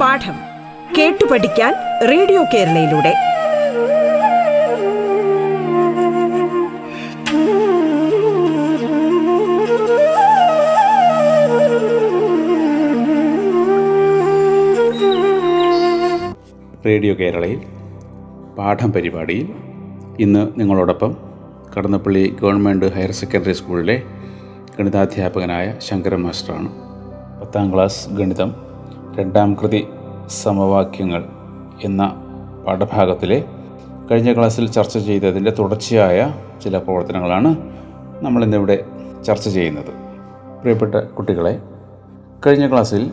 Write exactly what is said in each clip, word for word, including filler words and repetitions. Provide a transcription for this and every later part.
പാഠം കേട്ടു പഠിക്കാൻ റേഡിയോ കേരളയിലൂടെ റേഡിയോ കേരളയിൽ പാഠം പരിപാടിയിൽ ഇന്ന് നിങ്ങളോടൊപ്പം കടന്നപ്പള്ളി ഗവൺമെൻറ് ഹയർ സെക്കൻഡറി സ്കൂളിലെ ഗണിതാധ്യാപകനായ ശങ്കരൻ മാസ്റ്ററാണ്. പത്താം ക്ലാസ് ഗണിതം രണ്ടാം കൃതി സമവാക്യങ്ങൾ എന്ന പാഠഭാഗത്തിലെ കഴിഞ്ഞ ക്ലാസ്സിൽ ചർച്ച ചെയ്തതിൻ്റെ തുടർച്ചയായ ചില പ്രവർത്തനങ്ങളാണ് നമ്മളിന്നിവിടെ ചർച്ച ചെയ്യുന്നത്. പ്രിയപ്പെട്ട കുട്ടികളെ, കഴിഞ്ഞ ക്ലാസ്സിൽ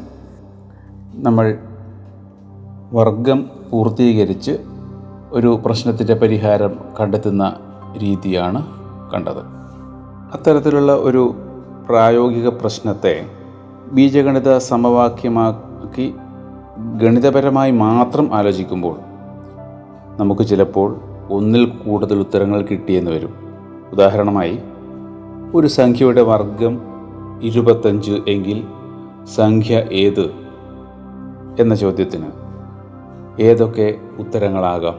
നമ്മൾ വർഗം പൂർത്തീകരിച്ച് ഒരു പ്രശ്നത്തിൻ്റെ പരിഹാരം കണ്ടെത്തുന്ന രീതിയാണ് കണ്ടത്. അത്തരത്തിലുള്ള ഒരു പ്രായോഗിക പ്രശ്നത്തെ ബീജഗണിത സമവാക്യമാക്കി ഗണിതപരമായി മാത്രം ആലോചിക്കുമ്പോൾ നമുക്ക് ചിലപ്പോൾ ഒന്നിൽ കൂടുതൽ ഉത്തരങ്ങൾ കിട്ടിയെന്ന് വരും. ഉദാഹരണമായി, ഒരു സംഖ്യയുടെ വർഗം ഇരുപത്തഞ്ച് എങ്കിൽ സംഖ്യ ഏത് എന്ന ചോദ്യത്തിന് ഏതൊക്കെ ഉത്തരങ്ങളാകാം?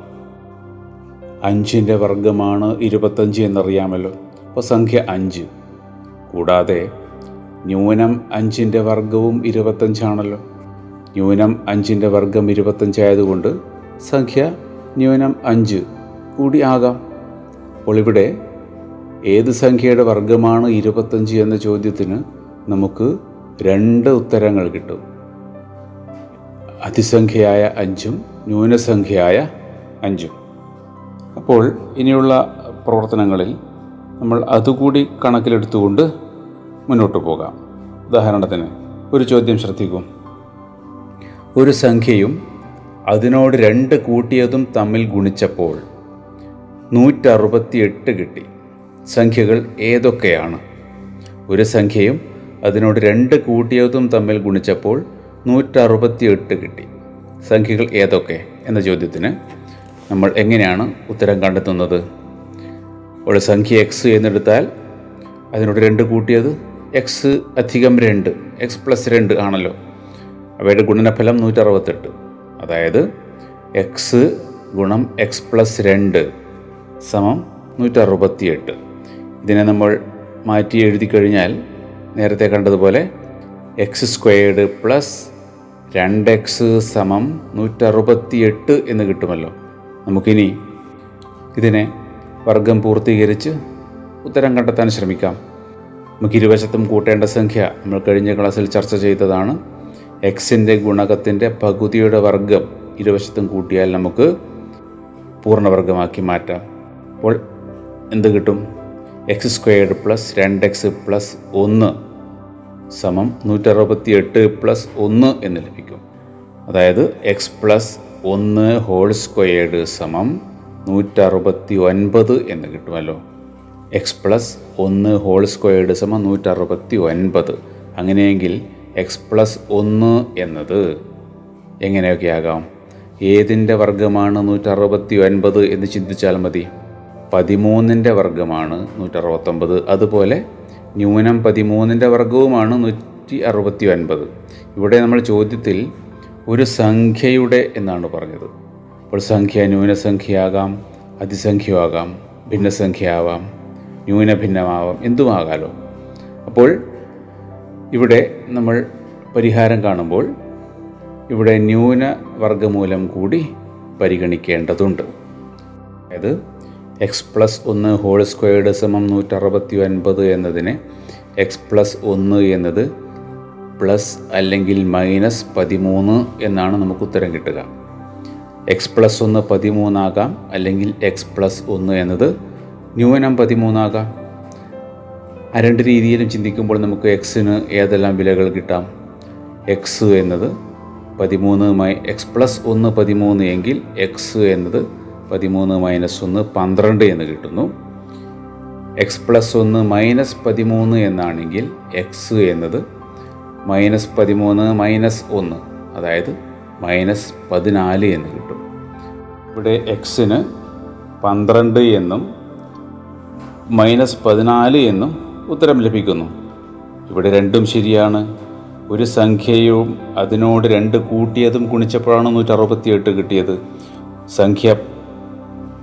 അഞ്ചിൻ്റെ വർഗമാണ് ഇരുപത്തഞ്ച് എന്നറിയാമല്ലോ, അപ്പോൾ സംഖ്യ അഞ്ച്. കൂടാതെ ന്യൂനം അഞ്ചിൻ്റെ വർഗവും ഇരുപത്തഞ്ചാണല്ലോ, ന്യൂനം അഞ്ചിൻ്റെ വർഗം ഇരുപത്തഞ്ചായതുകൊണ്ട് സംഖ്യ ന്യൂനം അഞ്ച് കൂടി ആകാം. അപ്പോൾ ഇവിടെ ഏത് സംഖ്യയുടെ വർഗമാണ് ഇരുപത്തഞ്ച് എന്ന ചോദ്യത്തിന് നമുക്ക് രണ്ട് ഉത്തരങ്ങൾ കിട്ടും. അതിസംഖ്യയായ അഞ്ചും ന്യൂനസംഖ്യയായ അഞ്ചും. അപ്പോൾ ഇനിയുള്ള പ്രവർത്തനങ്ങളിൽ നമ്മൾ അതുകൂടി കണക്കിലെടുത്തുകൊണ്ട് മുന്നോട്ട് പോകാം. ഉദാഹരണത്തിന് ഒരു ചോദ്യം ശ്രദ്ധിക്കും. ഒരു സംഖ്യയും അതിനോട് രണ്ട് കൂട്ടിയതും തമ്മിൽ ഗുണിച്ചപ്പോൾ നൂറ്ററുപത്തിയെട്ട് കിട്ടി. സംഖ്യകൾ ഏതൊക്കെയാണ്? ഒരു സംഖ്യയും അതിനോട് രണ്ട് കൂട്ടിയതും തമ്മിൽ ഗുണിച്ചപ്പോൾ നൂറ്ററുപത്തിയെട്ട് കിട്ടി. സംഖ്യകൾ ഏതൊക്കെ എന്ന ചോദ്യത്തിന് നമ്മൾ എങ്ങനെയാണ് ഉത്തരം കണ്ടെത്തുന്നത്? ഒരു സംഖ്യ എക്സ് എന്നെടുത്താൽ അതിനോട് രണ്ട് കൂട്ടിയത് എക്സ് അധികം രണ്ട്, എക്സ് പ്ലസ് രണ്ട് ആണല്ലോ. അവയുടെ ഗുണനഫലം നൂറ്ററുപത്തെട്ട്. അതായത് എക്സ് ഗുണം എക്സ് പ്ലസ് രണ്ട് സമം നൂറ്ററുപത്തിയെട്ട്. ഇതിനെ നമ്മൾ മാറ്റി എഴുതി കഴിഞ്ഞാൽ നേരത്തെ കണ്ടതുപോലെ എക്സ് സ്ക്വയേർഡ് പ്ലസ് രണ്ട് എക്സ് സമം നൂറ്ററുപത്തിയെട്ട് എന്ന് കിട്ടുമല്ലോ. നമുക്കിനി ഇതിനെ വർഗം പൂർത്തീകരിച്ച് ഉത്തരം കണ്ടെത്താൻ ശ്രമിക്കാം. നമുക്ക് ഇരുവശത്തും കൂട്ടേണ്ട സംഖ്യ നമ്മൾ കഴിഞ്ഞ ക്ലാസ്സിൽ ചർച്ച ചെയ്തതാണ്. എക്സിൻ്റെ ഗുണകത്തിൻ്റെ പകുതിയുടെ വർഗം ഇരുവശത്തും കൂട്ടിയാൽ നമുക്ക് പൂർണ്ണവർഗമാക്കി മാറ്റാം. അപ്പോൾ എന്ത് കിട്ടും? എക്സ് സ്ക്വയേർഡ് പ്ലസ് രണ്ട് എക്സ് പ്ലസ് ഒന്ന് സമം നൂറ്ററുപത്തിയെട്ട് പ്ലസ് ഒന്ന് എന്ന് ലഭിക്കും. അതായത് എക്സ് പ്ലസ് ഒന്ന് ഹോൾ സ്ക്വയേർഡ് സമം നൂറ്ററുപത്തി ഒൻപത് എന്ന് കിട്ടുമല്ലോ. എക്സ് പ്ലസ് ഒന്ന് ഹോൾ സ്ക്വയേർഡ് സമം നൂറ്ററുപത്തി ഒൻപത്. അങ്ങനെയെങ്കിൽ എക്സ് പ്ലസ് ഒന്ന് എന്നത് എങ്ങനെയൊക്കെയാകാം? ഏതിൻ്റെ വർഗമാണ് നൂറ്ററുപത്തി ഒൻപത് എന്ന് ചിന്തിച്ചാൽ മതി. പതിമൂന്നിൻ്റെ വർഗമാണ് നൂറ്ററുപത്തൊൻപത്. അതുപോലെ ന്യൂനം പതിമൂന്നിൻ്റെ വർഗവുമാണ് നൂറ്റി അറുപത്തി ഒൻപത്. ഇവിടെ നമ്മൾ ചോദ്യത്തിൽ ഒരു സംഖ്യയുടെ എന്നാണ് പറഞ്ഞത്. അപ്പോൾ സംഖ്യ ന്യൂനസംഖ്യയാകാം, അതിസംഖ്യയാകാം, ഭിന്നസംഖ്യയാവാം, ന്യൂനഭിന്നമാവാം, എന്തുമാകാലോ. അപ്പോൾ ഇവിടെ നമ്മൾ പരിഹാരം കാണുമ്പോൾ ഇവിടെ ന്യൂന വർഗ്ഗമൂലം കൂടി പരിഗണിക്കേണ്ടതുണ്ട്. അതായത് എക്സ് പ്ലസ് ഒന്ന് ഹോൾ സ്ക്വയേർഡ് സമം നൂറ്ററുപത്തി ഒൻപത് എന്നതിനെ എക്സ് പ്ലസ് ഒന്ന് എന്നത് പ്ലസ് അല്ലെങ്കിൽ മൈനസ് പതിമൂന്ന് എന്നാണ് നമുക്ക് ഉത്തരം കിട്ടുക. എക്സ് പ്ലസ് ഒന്ന് പതിമൂന്നാകാം, അല്ലെങ്കിൽ എക്സ് പ്ലസ് ഒന്ന് എന്നത് ന്യൂനം പതിമൂന്നാകാം. ആ രണ്ട് രീതിയിലും ചിന്തിക്കുമ്പോൾ നമുക്ക് എക്സിന് ഏതെല്ലാം വിലകൾ കിട്ടാം? എക്സ് എന്നത് പതിമൂന്ന് മൈ എക്സ് പ്ലസ് ഒന്ന് പതിമൂന്ന് എങ്കിൽ എക്സ് എന്നത് പതിമൂന്ന് മൈനസ് ഒന്ന് പന്ത്രണ്ട് എന്ന് കിട്ടുന്നു. എക്സ് പ്ലസ് ഒന്ന് മൈനസ് പതിമൂന്ന് എന്നാണെങ്കിൽ എക്സ് എന്നത് മൈനസ് പതിമൂന്ന് മൈനസ് ഒന്ന്, അതായത് മൈനസ് പതിനാല് എന്ന് കിട്ടും. ഇവിടെ എക്സിന് പന്ത്രണ്ട് എന്നും മൈനസ് പതിനാല് എന്നും ഉത്തരം ലഭിക്കുന്നു. ഇവിടെ രണ്ടും ശരിയാണ്. ഒരു സംഖ്യയും അതിനോട് രണ്ട് കൂട്ടിയതും ഗുണിച്ചപ്പോഴാണ് നൂറ്റി അറുപത്തി എട്ട് കിട്ടിയത്. സംഖ്യ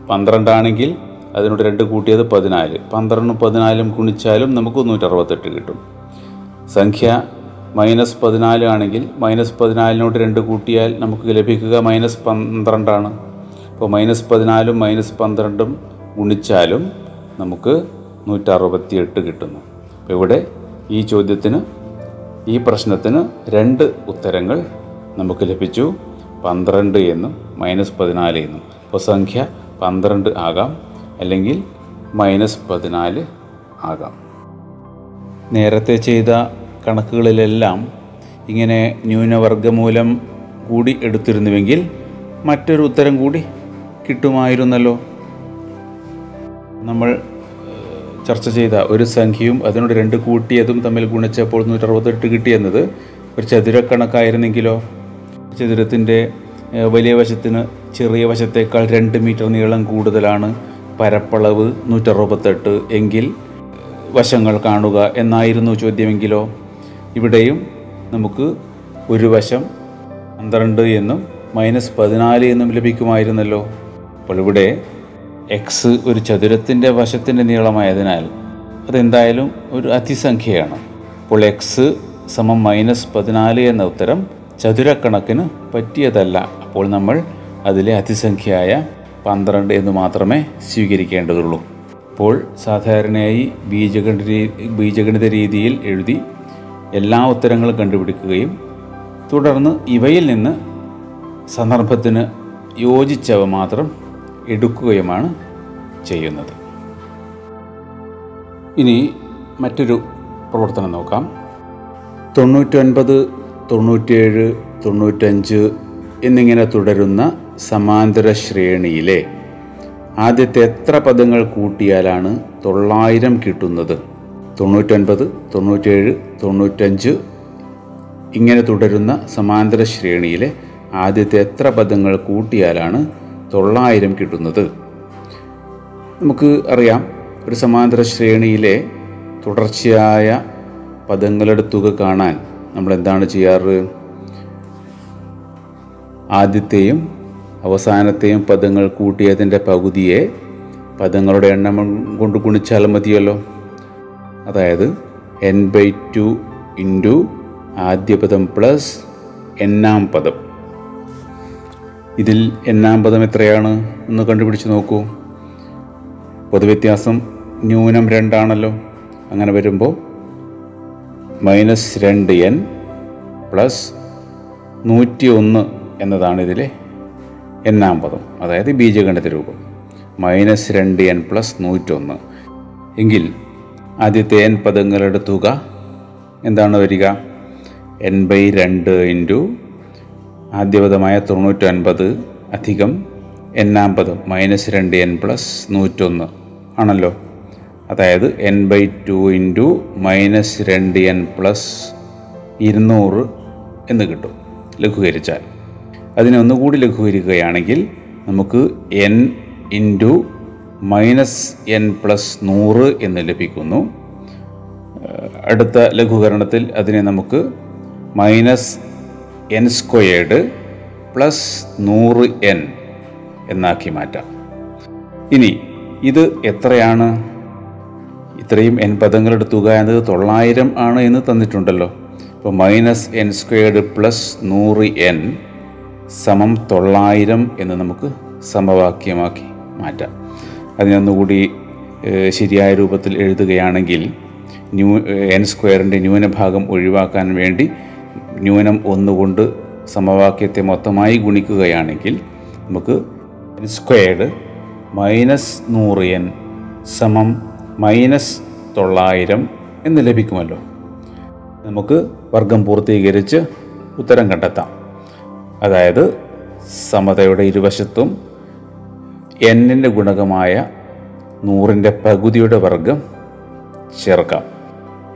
പന്ത്രണ്ടാണെങ്കിൽ അതിനോട് രണ്ട് കൂട്ടിയത് പതിനാല്. പന്ത്രണ്ടും പതിനാലും ഗുണിച്ചാലും നമുക്ക് നൂറ്റി അറുപത്തെട്ട് കിട്ടും. സംഖ്യ മൈനസ് പതിനാല് ആണെങ്കിൽ മൈനസ് പതിനാലിനോട് രണ്ട് കൂട്ടിയാൽ നമുക്ക് ലഭിക്കുക മൈനസ് പന്ത്രണ്ടാണ്. അപ്പോൾ മൈനസ് പതിനാലും മൈനസ് പന്ത്രണ്ടും ഗുണിച്ചാലും നമുക്ക് നൂറ്റി അറുപത്തി എട്ട് കിട്ടുന്നു. അപ്പോൾ ഇവിടെ ഈ ചോദ്യത്തിന് ഈ പ്രശ്നത്തിന് രണ്ട് ഉത്തരങ്ങൾ നമുക്ക് ലഭിച്ചു, പന്ത്രണ്ട് എന്നും മൈനസ് പതിനാല് എന്നും. അപ്പോൾ സംഖ്യ പന്ത്രണ്ട് ആകാം അല്ലെങ്കിൽ മൈനസ് പതിനാല് ആകാം. നേരത്തെ ചെയ്ത കണക്കുകളിലെല്ലാം ഇങ്ങനെ ന്യൂനവർഗ്ഗമൂലം കൂടി എടുത്തിരുന്നുവെങ്കിൽ മറ്റൊരു ഉത്തരം കൂടി കിട്ടുമായിരുന്നല്ലോ. നമ്മൾ ചർച്ച ചെയ്ത ഒരു സംഖ്യയും അതിനോട് രണ്ട് കൂട്ടിയതും തമ്മിൽ ഗുണിച്ചപ്പോൾ നൂറ്റി അറുപത്തെട്ട് കിട്ടിയെന്നത് ഒരു ചതുരക്കണക്കായിരുന്നെങ്കിലോ, ചതുരത്തിൻ്റെ വലിയ വശത്തിന് ചെറിയ വശത്തേക്കാൾ രണ്ട് മീറ്റർ നീളം കൂടുതലാണ്, പരപ്പളവ് നൂറ്റി അറുപത്തെട്ട് എങ്കിൽ വശങ്ങൾ കാണുക എന്നായിരുന്നു ചോദ്യമെങ്കിലോ, ഇവിടെയും നമുക്ക് ഒരു വശം പന്ത്രണ്ട് എന്നും മൈനസ് പതിനാല് എന്നും ലഭിക്കുമായിരുന്നല്ലോ. അപ്പോൾ ഇവിടെ എക്സ് ഒരു ചതുരത്തിൻ്റെ വശത്തിൻ്റെ നീളമായതിനാൽ അതെന്തായാലും ഒരു അതിസംഖ്യയാണ്. അപ്പോൾ എക്സ് സമം മൈനസ് പതിനാല് എന്ന ഉത്തരം ചതുരക്കണക്കിന് പറ്റിയതല്ല. അപ്പോൾ നമ്മൾ അതിലെ അതിസംഖ്യയായ പന്ത്രണ്ട് എന്ന് മാത്രമേ സ്വീകരിക്കേണ്ടതുള്ളൂ. അപ്പോൾ സാധാരണയായി ബീജഗണിത ബീജഗണിത രീതിയിൽ എഴുതി എല്ലാ ഉത്തരങ്ങളും കണ്ടുപിടിക്കുകയും തുടർന്ന് ഇവയിൽ നിന്ന് സന്ദർഭത്തിന് യോജിച്ചവ മാത്രം എടുക്കുകയുമാണ് ചെയ്യുന്നത്. ഇനി മറ്റൊരു പ്രവർത്തനം നോക്കാം. തൊണ്ണൂറ്റൊൻപത്, തൊണ്ണൂറ്റേഴ്, തൊണ്ണൂറ്റഞ്ച് എന്നിങ്ങനെ തുടരുന്ന സമാന്തര ശ്രേണിയിലെ ആദ്യത്തെ എത്ര പദങ്ങൾ കൂട്ടിയാലാണ് തൊള്ളായിരം കിട്ടുന്നത്? തൊണ്ണൂറ്റൊൻപത്, തൊണ്ണൂറ്റേഴ്, തൊണ്ണൂറ്റഞ്ച് ഇങ്ങനെ തുടരുന്ന സമാന്തര ശ്രേണിയിലെ ആദ്യത്തെ എത്ര പദങ്ങൾ കൂട്ടിയാലാണ് തൊള്ളായിരം കിട്ടുന്നത്? നമുക്ക് അറിയാം, ഒരു സമാന്തര ശ്രേണിയിലെ തുടർച്ചയായ പദങ്ങളുടെ തുക കാണാൻ നമ്മൾ എന്താണ് ചെയ്യാറ്? ആദ്യത്തെയും അവസാനത്തെയും പദങ്ങൾ കൂട്ടിയതിൻ്റെ പകുതിയെ പദങ്ങളുടെ എണ്ണം കൊണ്ട് ഗുണിച്ചാൽ മതിയല്ലോ. അതായത് എൻ ബൈ ടു ഇൻറ്റു ആദ്യ പദം പ്ലസ് എണ്ണാം പദം. ഇതിൽ എണ്ണാം പദം എത്രയാണ് എന്ന് കണ്ടുപിടിച്ച് നോക്കൂ. പൊതുവ്യത്യാസം ന്യൂനം രണ്ടാണല്ലോ. അങ്ങനെ വരുമ്പോൾ മൈനസ് രണ്ട് എൻ പ്ലസ് നൂറ്റി ഒന്ന് എന്നതാണ് ഇതിലെ എണ്ണാം പദം, അതായത് ബീജഗണിത രൂപം മൈനസ് രണ്ട് എൻ പ്ലസ് നൂറ്റൊന്ന്. എങ്കിൽ ആദ്യത്തെ എൻ പദങ്ങളുടെ തുക എന്താണ് വരിക? എൻ ബൈ രണ്ട് ഇൻറ്റു ആദ്യപദമായ തൊണ്ണൂറ്റൊൻപത് അധികം എണ്ണാം പദം മൈനസ് രണ്ട് എൻ പ്ലസ് നൂറ്റൊന്ന് ആണല്ലോ. അതായത് n by two into minus രണ്ട് എൻ പ്ലസ് ഇരുന്നൂറ് എന്ന് കിട്ടും ലഘൂകരിച്ചാൽ. അതിനെ ഒന്നുകൂടി ലഘൂകരിക്കുകയാണെങ്കിൽ നമുക്ക് n into minus n plus നൂറ് എന്ന് ലഭിക്കുന്നു. അടുത്ത ലഘൂകരണത്തിൽ അതിനെ നമുക്ക് മൈനസ് എൻ സ്ക്വയേർഡ് പ്ലസ് നൂറ് എൻ എന്നാക്കി മാറ്റാം. ഇനി ഇത് എത്രയാണ്? ഇത്രയും എൻ പദങ്ങളുടെ തുക എന്നത് തൊള്ളായിരം ആണ് എന്ന് തന്നിട്ടുണ്ടല്ലോ. അപ്പോൾ മൈനസ് എൻ സ്ക്വയേർഡ് പ്ലസ് നൂറ് എൻ സമം തൊള്ളായിരം എന്ന് നമുക്ക് സമവാക്യമാക്കി മാറ്റാം. അതിനൊന്നുകൂടി ശരിയായ രൂപത്തിൽ എഴുതുകയാണെങ്കിൽ ന്യൂ എൻ സ്ക്വയറിൻ്റെ ന്യൂനഭാഗം ഒഴിവാക്കാൻ വേണ്ടി ന്യൂനം ഒന്നുകൊണ്ട് സമവാക്യത്തെ മൊത്തമായി ഗുണിക്കുകയാണെങ്കിൽ നമുക്ക് എൻ സ്ക്വയർഡ് മൈനസ് നൂറ് എൻ സമം മൈനസ് തൊള്ളായിരം എന്ന് ലഭിക്കുമല്ലോ. നമുക്ക് വർഗം പൂർത്തീകരിച്ച് ഉത്തരം കണ്ടെത്താം. അതായത് സമതയുടെ ഇരുവശത്തും എന്നിൻ്റെ ഗുണകമായ നൂറിൻ്റെ പകുതിയുടെ വർഗം ചേർക്കാം.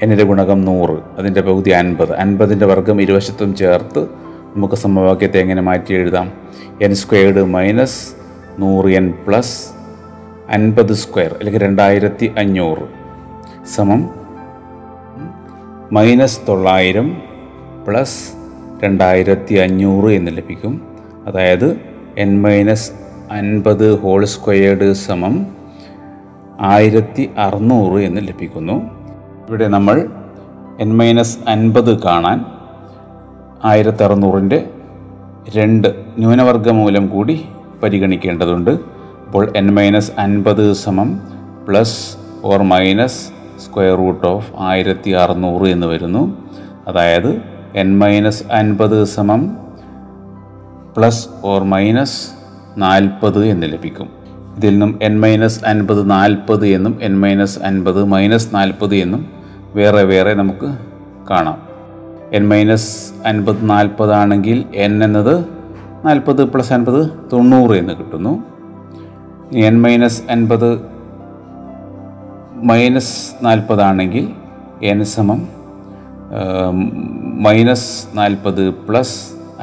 എന്നിൻ്റെ ഗുണകം നൂറ്, അതിൻ്റെ പകുതി അൻപത്. അൻപതിൻ്റെ വർഗം ഇരുവശത്തും ചേർത്ത് നമുക്ക് സമവാക്യത്തെ എങ്ങനെ മാറ്റി എഴുതാം? എൻ സ്ക്വയേർഡ് മൈനസ് നൂറ് എൻ പ്ലസ് അൻപത് സ്ക്വയർ അല്ലെങ്കിൽ രണ്ടായിരത്തി അഞ്ഞൂറ് സമം മൈനസ് തൊള്ളായിരം പ്ലസ് രണ്ടായിരത്തി അഞ്ഞൂറ് എന്ന് ലഭിക്കും. അതായത് എൻ മൈനസ് അൻപത് ഹോൾ സ്ക്വയേർഡ് സമം ആയിരത്തി അറുന്നൂറ് എന്ന് ലഭിക്കുന്നു. ഇവിടെ നമ്മൾ എൻ മൈനസ് അൻപത് കാണാൻ ആയിരത്തി അറുന്നൂറിൻ്റെ രണ്ട് ന്യൂനവർഗ മൂലം കൂടി പരിഗണിക്കേണ്ടതുണ്ട്. അപ്പോൾ എൻ മൈനസ് അൻപത് സമം plus or minus square root of ആയിരത്തി അറുന്നൂറ് എന്ന് വരുന്നു. അതായത് എൻ മൈനസ് അൻപത് സമം പ്ലസ് ഓർ മൈനസ് നാൽപ്പത് എന്ന് ലഭിക്കും. ഇതിൽ നിന്നും എൻ മൈനസ് അൻപത് നാൽപ്പത് എന്നും എൻ മൈനസ് അൻപത് മൈനസ് നാൽപ്പത് എന്നും വേറെ വേറെ നമുക്ക് കാണാം. എൻ മൈനസ് അൻപത് നാൽപ്പതാണെങ്കിൽ എൻ എന്നത് നാൽപ്പത് പ്ലസ് അൻപത് തൊണ്ണൂറ് എന്ന് കിട്ടുന്നു. എൻ മൈനസ് അൻപത് മൈനസ് നാൽപ്പതാണെങ്കിൽ എൻ സമം മൈനസ് നാൽപ്പത് പ്ലസ്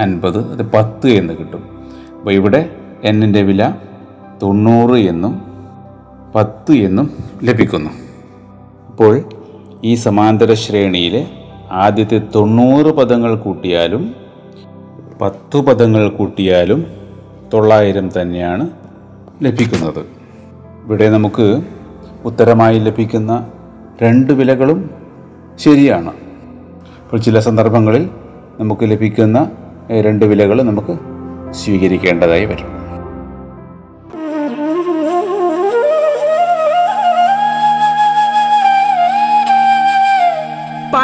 അൻപത് അത് പത്ത് എന്ന് കിട്ടും. അപ്പോൾ ഇവിടെ എന്നിൻ്റെ വില തൊണ്ണൂറ് എന്നും പത്ത് എന്നും ലഭിക്കുന്നു. അപ്പോൾ ഈ സമാന്തര ശ്രേണിയിലെ ആദ്യത്തെ തൊണ്ണൂറ് പദങ്ങൾ കൂട്ടിയാലും പത്തു പദങ്ങൾ കൂട്ടിയാലും തൊള്ളായിരം തന്നെയാണ് ലഭിക്കുന്നത്. ഇവിടെ നമുക്ക് ഉത്തരമായി ലഭിക്കുന്ന രണ്ട് വിലകളും ശരിയാണ്. അപ്പോൾ ചില സന്ദർഭങ്ങളിൽ നമുക്ക് ലഭിക്കുന്ന രണ്ട് വിലകൾ നമുക്ക് സ്വീകരിക്കേണ്ടതായി വരും.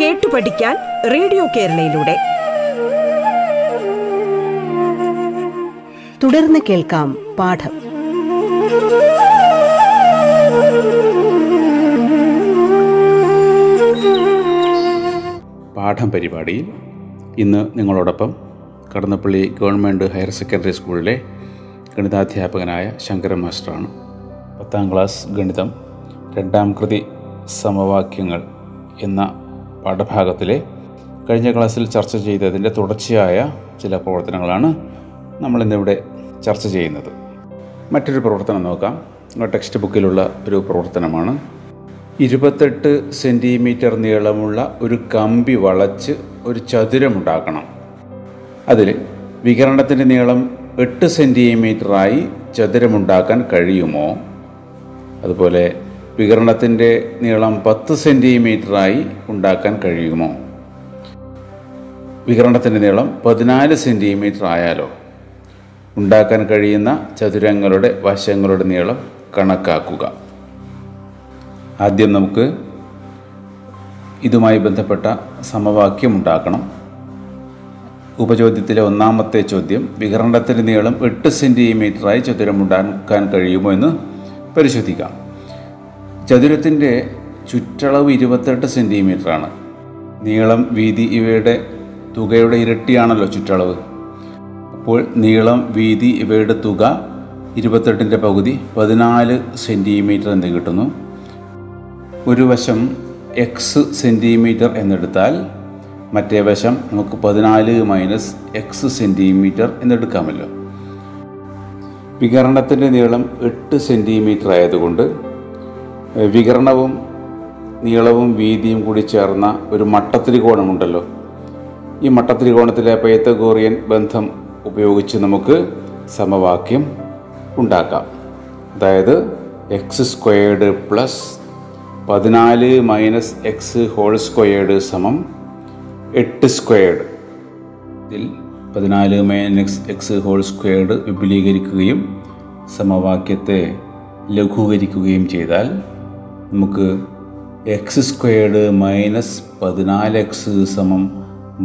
കേട്ടു പഠിക്കാൻ റേഡിയോ കേരളയിലൂടെ തുടർന്ന് കേൾക്കാം. പാഠം പാഠം പരിപാടിയിൽ ഇന്ന് നിങ്ങളോടൊപ്പം കടന്നപ്പള്ളി ഗവൺമെൻറ് ഹയർ സെക്കൻഡറി സ്കൂളിലെ ഗണിതാധ്യാപകനായ ശങ്കരൻ മാസ്റ്ററാണ്. പത്താം ക്ലാസ് ഗണിതം രണ്ടാം കൃതി സമവാക്യങ്ങൾ എന്ന പാഠഭാഗത്തിലെ കഴിഞ്ഞ ക്ലാസ്സിൽ ചർച്ച ചെയ്തതിൻ്റെ തുടർച്ചയായ ചില പ്രവർത്തനങ്ങളാണ് നമ്മളിന്നിവിടെ ചർച്ച ചെയ്യുന്നത്. മറ്റൊരു പ്രവർത്തനം നോക്കാം. ടെക്സ്റ്റ് ബുക്കിലുള്ള ഒരു പ്രവർത്തനമാണ്. ഇരുപത്തെട്ട് സെൻറ്റിമീറ്റർ നീളമുള്ള ഒരു കമ്പി വളച്ച് ഒരു ചതുരമുണ്ടാക്കണം. അതിൽ വികരണത്തിൻ്റെ നീളം എട്ട് സെൻറ്റിമീറ്ററായി ചതുരമുണ്ടാക്കാൻ കഴിയുമോ? അതുപോലെ വികരണത്തിൻ്റെ നീളം പത്ത് സെൻറ്റിമീറ്ററായി ഉണ്ടാക്കാൻ കഴിയുമോ? വികരണത്തിൻ്റെ നീളം പതിനാല് സെൻറ്റിമീറ്റർ ആയാലോ? ഉണ്ടാക്കാൻ കഴിയുന്ന ചതുരങ്ങളുടെ വശങ്ങളുടെ നീളം കണക്കാക്കുക. ആദ്യം നമുക്ക് ഇതുമായി ബന്ധപ്പെട്ട സമവാക്യം ഉണ്ടാക്കണം. ഉപചോദ്യത്തിലെ ഒന്നാമത്തെ ചോദ്യം വികരണത്തിൻ്റെ നീളം എട്ട് സെൻറ്റിമീറ്ററായി ചതുരമുണ്ടാക്കാൻ കഴിയുമോ എന്ന് പരിശോധിക്കാം. ചതുരത്തിൻ്റെ ചുറ്റളവ് ഇരുപത്തെട്ട് സെൻറ്റിമീറ്ററാണ്. നീളം വീതി ഇവയുടെ തുകയുടെ ഇരട്ടിയാണല്ലോ ചുറ്റളവ്. അപ്പോൾ നീളം വീതി ഇവയുടെ തുക ഇരുപത്തെട്ടിൻ്റെ പകുതി പതിനാല് സെൻറ്റിമീറ്റർ എന്ന് കിട്ടുന്നു. ഒരു വശം എക്സ് സെൻറ്റിമീറ്റർ എന്നെടുത്താൽ മറ്റേ വശം നമുക്ക് പതിനാല് മൈനസ് എക്സ് സെൻറ്റിമീറ്റർ എന്നെടുക്കാമല്ലോ. വികരണത്തിൻ്റെ നീളം എട്ട് സെൻറ്റിമീറ്റർ ആയതുകൊണ്ട് വികരണവും നീളവും വീതിയും കൂടി ചേർന്ന ഒരു മട്ടത്രികോണമുണ്ടല്ലോ. ഈ മട്ടത്രികോണത്തിലെ പൈത്തഗോറിയൻ ബന്ധം ഉപയോഗിച്ച് നമുക്ക് സമവാക്യം ഉണ്ടാക്കാം. അതായത് എക്സ് സ്ക്വയേർഡ് പ്ലസ് പതിനാല് മൈനസ് എക്സ് ഹോൾ സ്ക്വയേർഡ് സമം എട്ട് സ്ക്വയേർഡ്. ഇതിൽ പതിനാല് മൈനസ് എക്സ് ഹോൾ സ്ക്വയേർഡ് വിപുലീകരിക്കുകയും സമവാക്യത്തെ ലഘൂകരിക്കുകയും ചെയ്താൽ നമുക്ക് എക്സ് സ്ക്വയേർഡ് മൈനസ് പതിനാല് എക്സ് സമം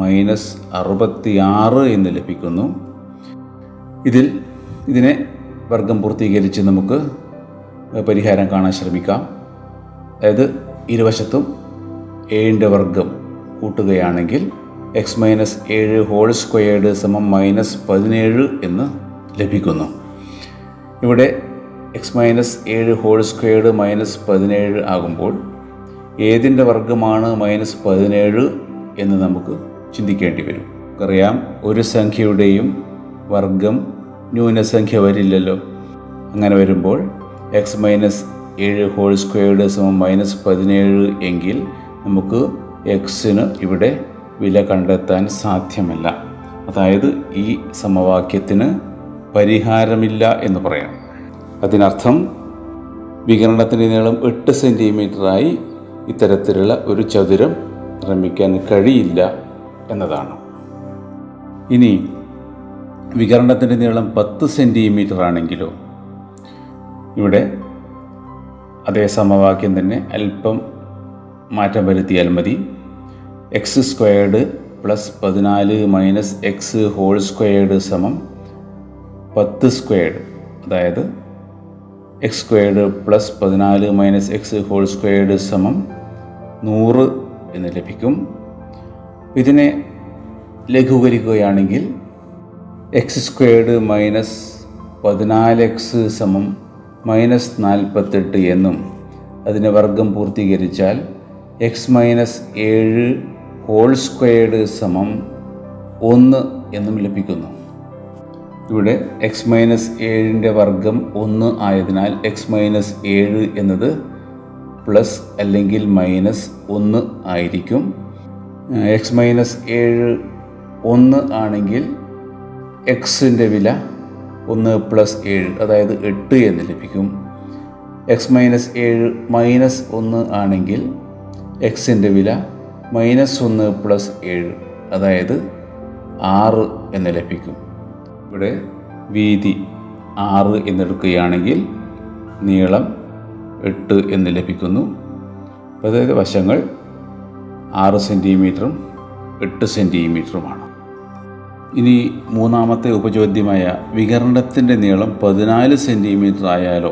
മൈനസ് അറുപത്തി ആറ് എന്ന് ലഭിക്കുന്നു. ഇതിൽ ഇതിനെ വർഗം പൂർത്തീകരിച്ച് നമുക്ക് പരിഹാരം കാണാൻ ശ്രമിക്കാം. അതായത് ഇരുവശത്തും ഏഴിൻ്റെ വർഗ്ഗം കൂട്ടുകയാണെങ്കിൽ എക്സ് മൈനസ് ഏഴ് ഹോൾ സ്ക്വയേർഡ് സമം മൈനസ് പതിനേഴ് എന്ന് ലഭിക്കുന്നു. ഇവിടെ എക്സ് മൈനസ് ഏഴ് ഹോൾ സ്ക്വയേർഡ് മൈനസ് പതിനേഴ് ആകുമ്പോൾ ഏതിൻ്റെ വർഗ്ഗമാണ് മൈനസ് പതിനേഴ് എന്ന് നമുക്ക് ചിന്തിക്കേണ്ടി വരും. നമുക്കറിയാം ഒരു സംഖ്യയുടെയും വർഗ്ഗം ന്യൂനസംഖ്യ വരില്ലല്ലോ. അങ്ങനെ വരുമ്പോൾ എക്സ് മൈനസ് ഏഴ് ഹോൾ സ്ക്വയേർഡ് സമം മൈനസ് പതിനേഴ് എങ്കിൽ നമുക്ക് എക്സിന് ഇവിടെ വില കണ്ടെത്താൻ സാധ്യമല്ല. അതായത് ഈ സമവാക്യത്തിന് പരിഹാരമില്ല എന്ന് പറയാം. അതിനർത്ഥം വികരണത്തിൻ്റെ നീളം എട്ട് സെൻറ്റിമീറ്ററായി ഇത്തരത്തിലുള്ള ഒരു ചതുരം നിർമ്മിക്കാൻ കഴിയില്ല എന്നതാണ്. ഇനി വികരണത്തിൻ്റെ നീളം പത്ത് സെൻറ്റിമീറ്റർ ആണെങ്കിലോ? ഇവിടെ അതേ സമവാക്യം തന്നെ അല്പം മാറ്റം വരുത്തിയാൽ മതി. എക്സ് സ്ക്വയേർഡ് പ്ലസ് പതിനാല് മൈനസ് എക്സ് ഹോൾ സ്ക്വയേർഡ് സമം പത്ത് സ്ക്വയേർഡ്, അതായത് എക്സ് സ്ക്വയേർഡ് പ്ലസ് പതിനാല് മൈനസ് എക്സ് ഹോൾ സ്ക്വയേർഡ് സമം നൂറ് എന്ന് ലഭിക്കും. ഇതിനെ ലഘൂകരിക്കുകയാണെങ്കിൽ എക്സ് സ്ക്വയേർഡ് മൈനസ് പതിനാല് എക്സ് സമം മൈനസ് നാൽപ്പത്തെട്ട് എന്നും അതിൻ്റെ വർഗം പൂർത്തീകരിച്ചാൽ എക്സ് മൈനസ് ഏഴ് ഹോൾ സ്ക്വയേർഡ് സമം ഒന്ന് എന്നും ലഭിക്കുന്നു. ഇവിടെ എക്സ് മൈനസ് ഏഴിൻ്റെ വർഗ്ഗം ഒന്ന് ആയതിനാൽ എക്സ് മൈനസ് ഏഴ് എന്നത് പ്ലസ് അല്ലെങ്കിൽ മൈനസ് ഒന്ന് ആയിരിക്കും. എക്സ് മൈനസ് ഏഴ് ഒന്ന് ആണെങ്കിൽ എക്സിൻ്റെ വില ഒന്ന് പ്ലസ് ഏഴ്, അതായത് എട്ട് എന്ന് ലഭിക്കും. എക്സ് മൈനസ് ഏഴ് മൈനസ് ഒന്ന് ആണെങ്കിൽ എക്സിൻ്റെ വില മൈനസ് ഒന്ന് പ്ലസ് ഏഴ്, അതായത് ആറ് എന്ന് ലഭിക്കും. ഇവിടെ വീതി ആറ് എന്നെടുക്കുകയാണെങ്കിൽ നീളം എട്ട് എന്ന് ലഭിക്കുന്നു. അതായത് വശങ്ങൾ ആറ് സെൻറ്റിമീറ്ററും എട്ട് സെൻറ്റിമീറ്ററുമാണ്. ഇനി മൂന്നാമത്തെ ഉപചോദ്യമായ വികരണത്തിൻ്റെ നീളം പതിനാല് സെൻറ്റിമീറ്റർ ആയാലോ?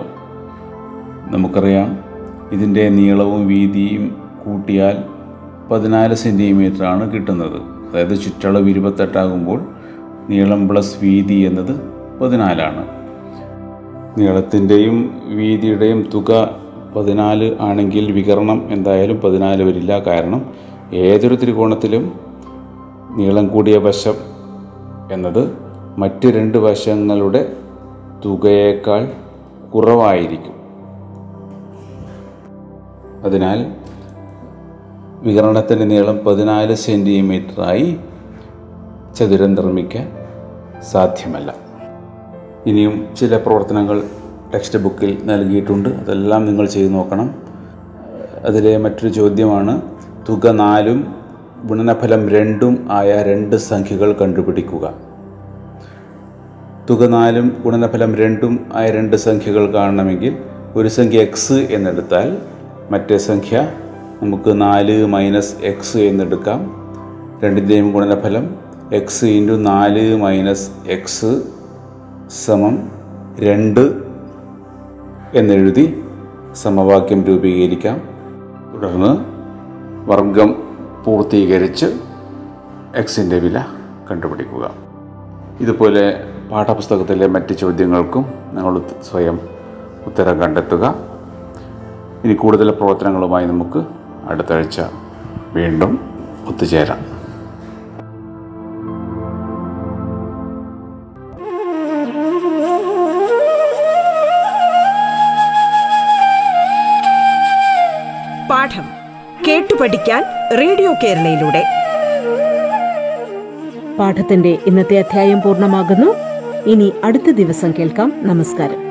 നമുക്കറിയാം ഇതിൻ്റെ നീളവും വീതിയും കൂട്ടിയാൽ പതിനാല് സെൻറ്റിമീറ്ററാണ് കിട്ടുന്നത്. അതായത് ചുറ്റളവ് ഇരുപത്തെട്ടാകുമ്പോൾ നീളം പ്ലസ് വീതി എന്നത് പതിനാലാണ്. നീളത്തിൻ്റെയും വീതിയുടെയും തുക പതിനാല് ആണെങ്കിൽ വികരണം എന്തായാലും പതിനാല് വരില്ല. കാരണം ഏതൊരു ത്രികോണത്തിലും നീളം കൂടിയ വശം എന്നത് മറ്റ് രണ്ട് വശങ്ങളുടെ തുകയേക്കാൾ കുറവായിരിക്കും. അതിനാൽ വികരണത്തിൻ്റെ നീളം പതിനാല് സെൻറ്റിമീറ്ററായി ചതുരം നിർമ്മിക്കാൻ സാധ്യമല്ല. ഇനിയും ചില പ്രവർത്തനങ്ങൾ ടെക്സ്റ്റ് ബുക്കിൽ നൽകിയിട്ടുണ്ട്. അതെല്ലാം നിങ്ങൾ ചെയ്തു നോക്കണം. അതിലെ മറ്റൊരു ചോദ്യമാണ് തുക നാലും ഗുണനഫലം രണ്ടും ആയ രണ്ട് സംഖ്യകൾ കണ്ടുപിടിക്കുക. തുക നാലും ഗുണനഫലം രണ്ടും ആയ രണ്ട് സംഖ്യകൾ കാണണമെങ്കിൽ ഒരു സംഖ്യ എക്സ് എന്നെടുത്താൽ മറ്റേ സംഖ്യ നമുക്ക് നാല് മൈനസ് എക്സ് എന്നെടുക്കാം. രണ്ടിൻ്റെയും ഗുണനഫലം എക്സ് ഇൻറ്റു നാല് മൈനസ് എക്സ് സമം രണ്ട് എന്നെഴുതി സമവാക്യം രൂപീകരിക്കാം. തുടർന്ന് വർഗം പൂർത്തീകരിച്ച് എക്സിൻ്റെ വില കണ്ടുപിടിക്കുക. ഇതുപോലെ പാഠപുസ്തകത്തിലെ മറ്റ് ചോദ്യങ്ങൾക്കും നിങ്ങൾ സ്വയം ഉത്തരം കണ്ടെത്തുക. ഇനി കൂടുതൽ പ്രവർത്തനങ്ങളുമായി നമുക്ക് അടുത്താഴ്ച വീണ്ടും ഒത്തുചേരാം. പാഠം കേട്ടു പഠിക്കാൻ റേഡിയോ കേരളയിലൂടെ പാഠത്തിന്റെ ഇന്നത്തെ അധ്യായം പൂർണ്ണമാകുന്നു. ഇനി അടുത്ത ദിവസം കേൾക്കാം. നമസ്കാരം.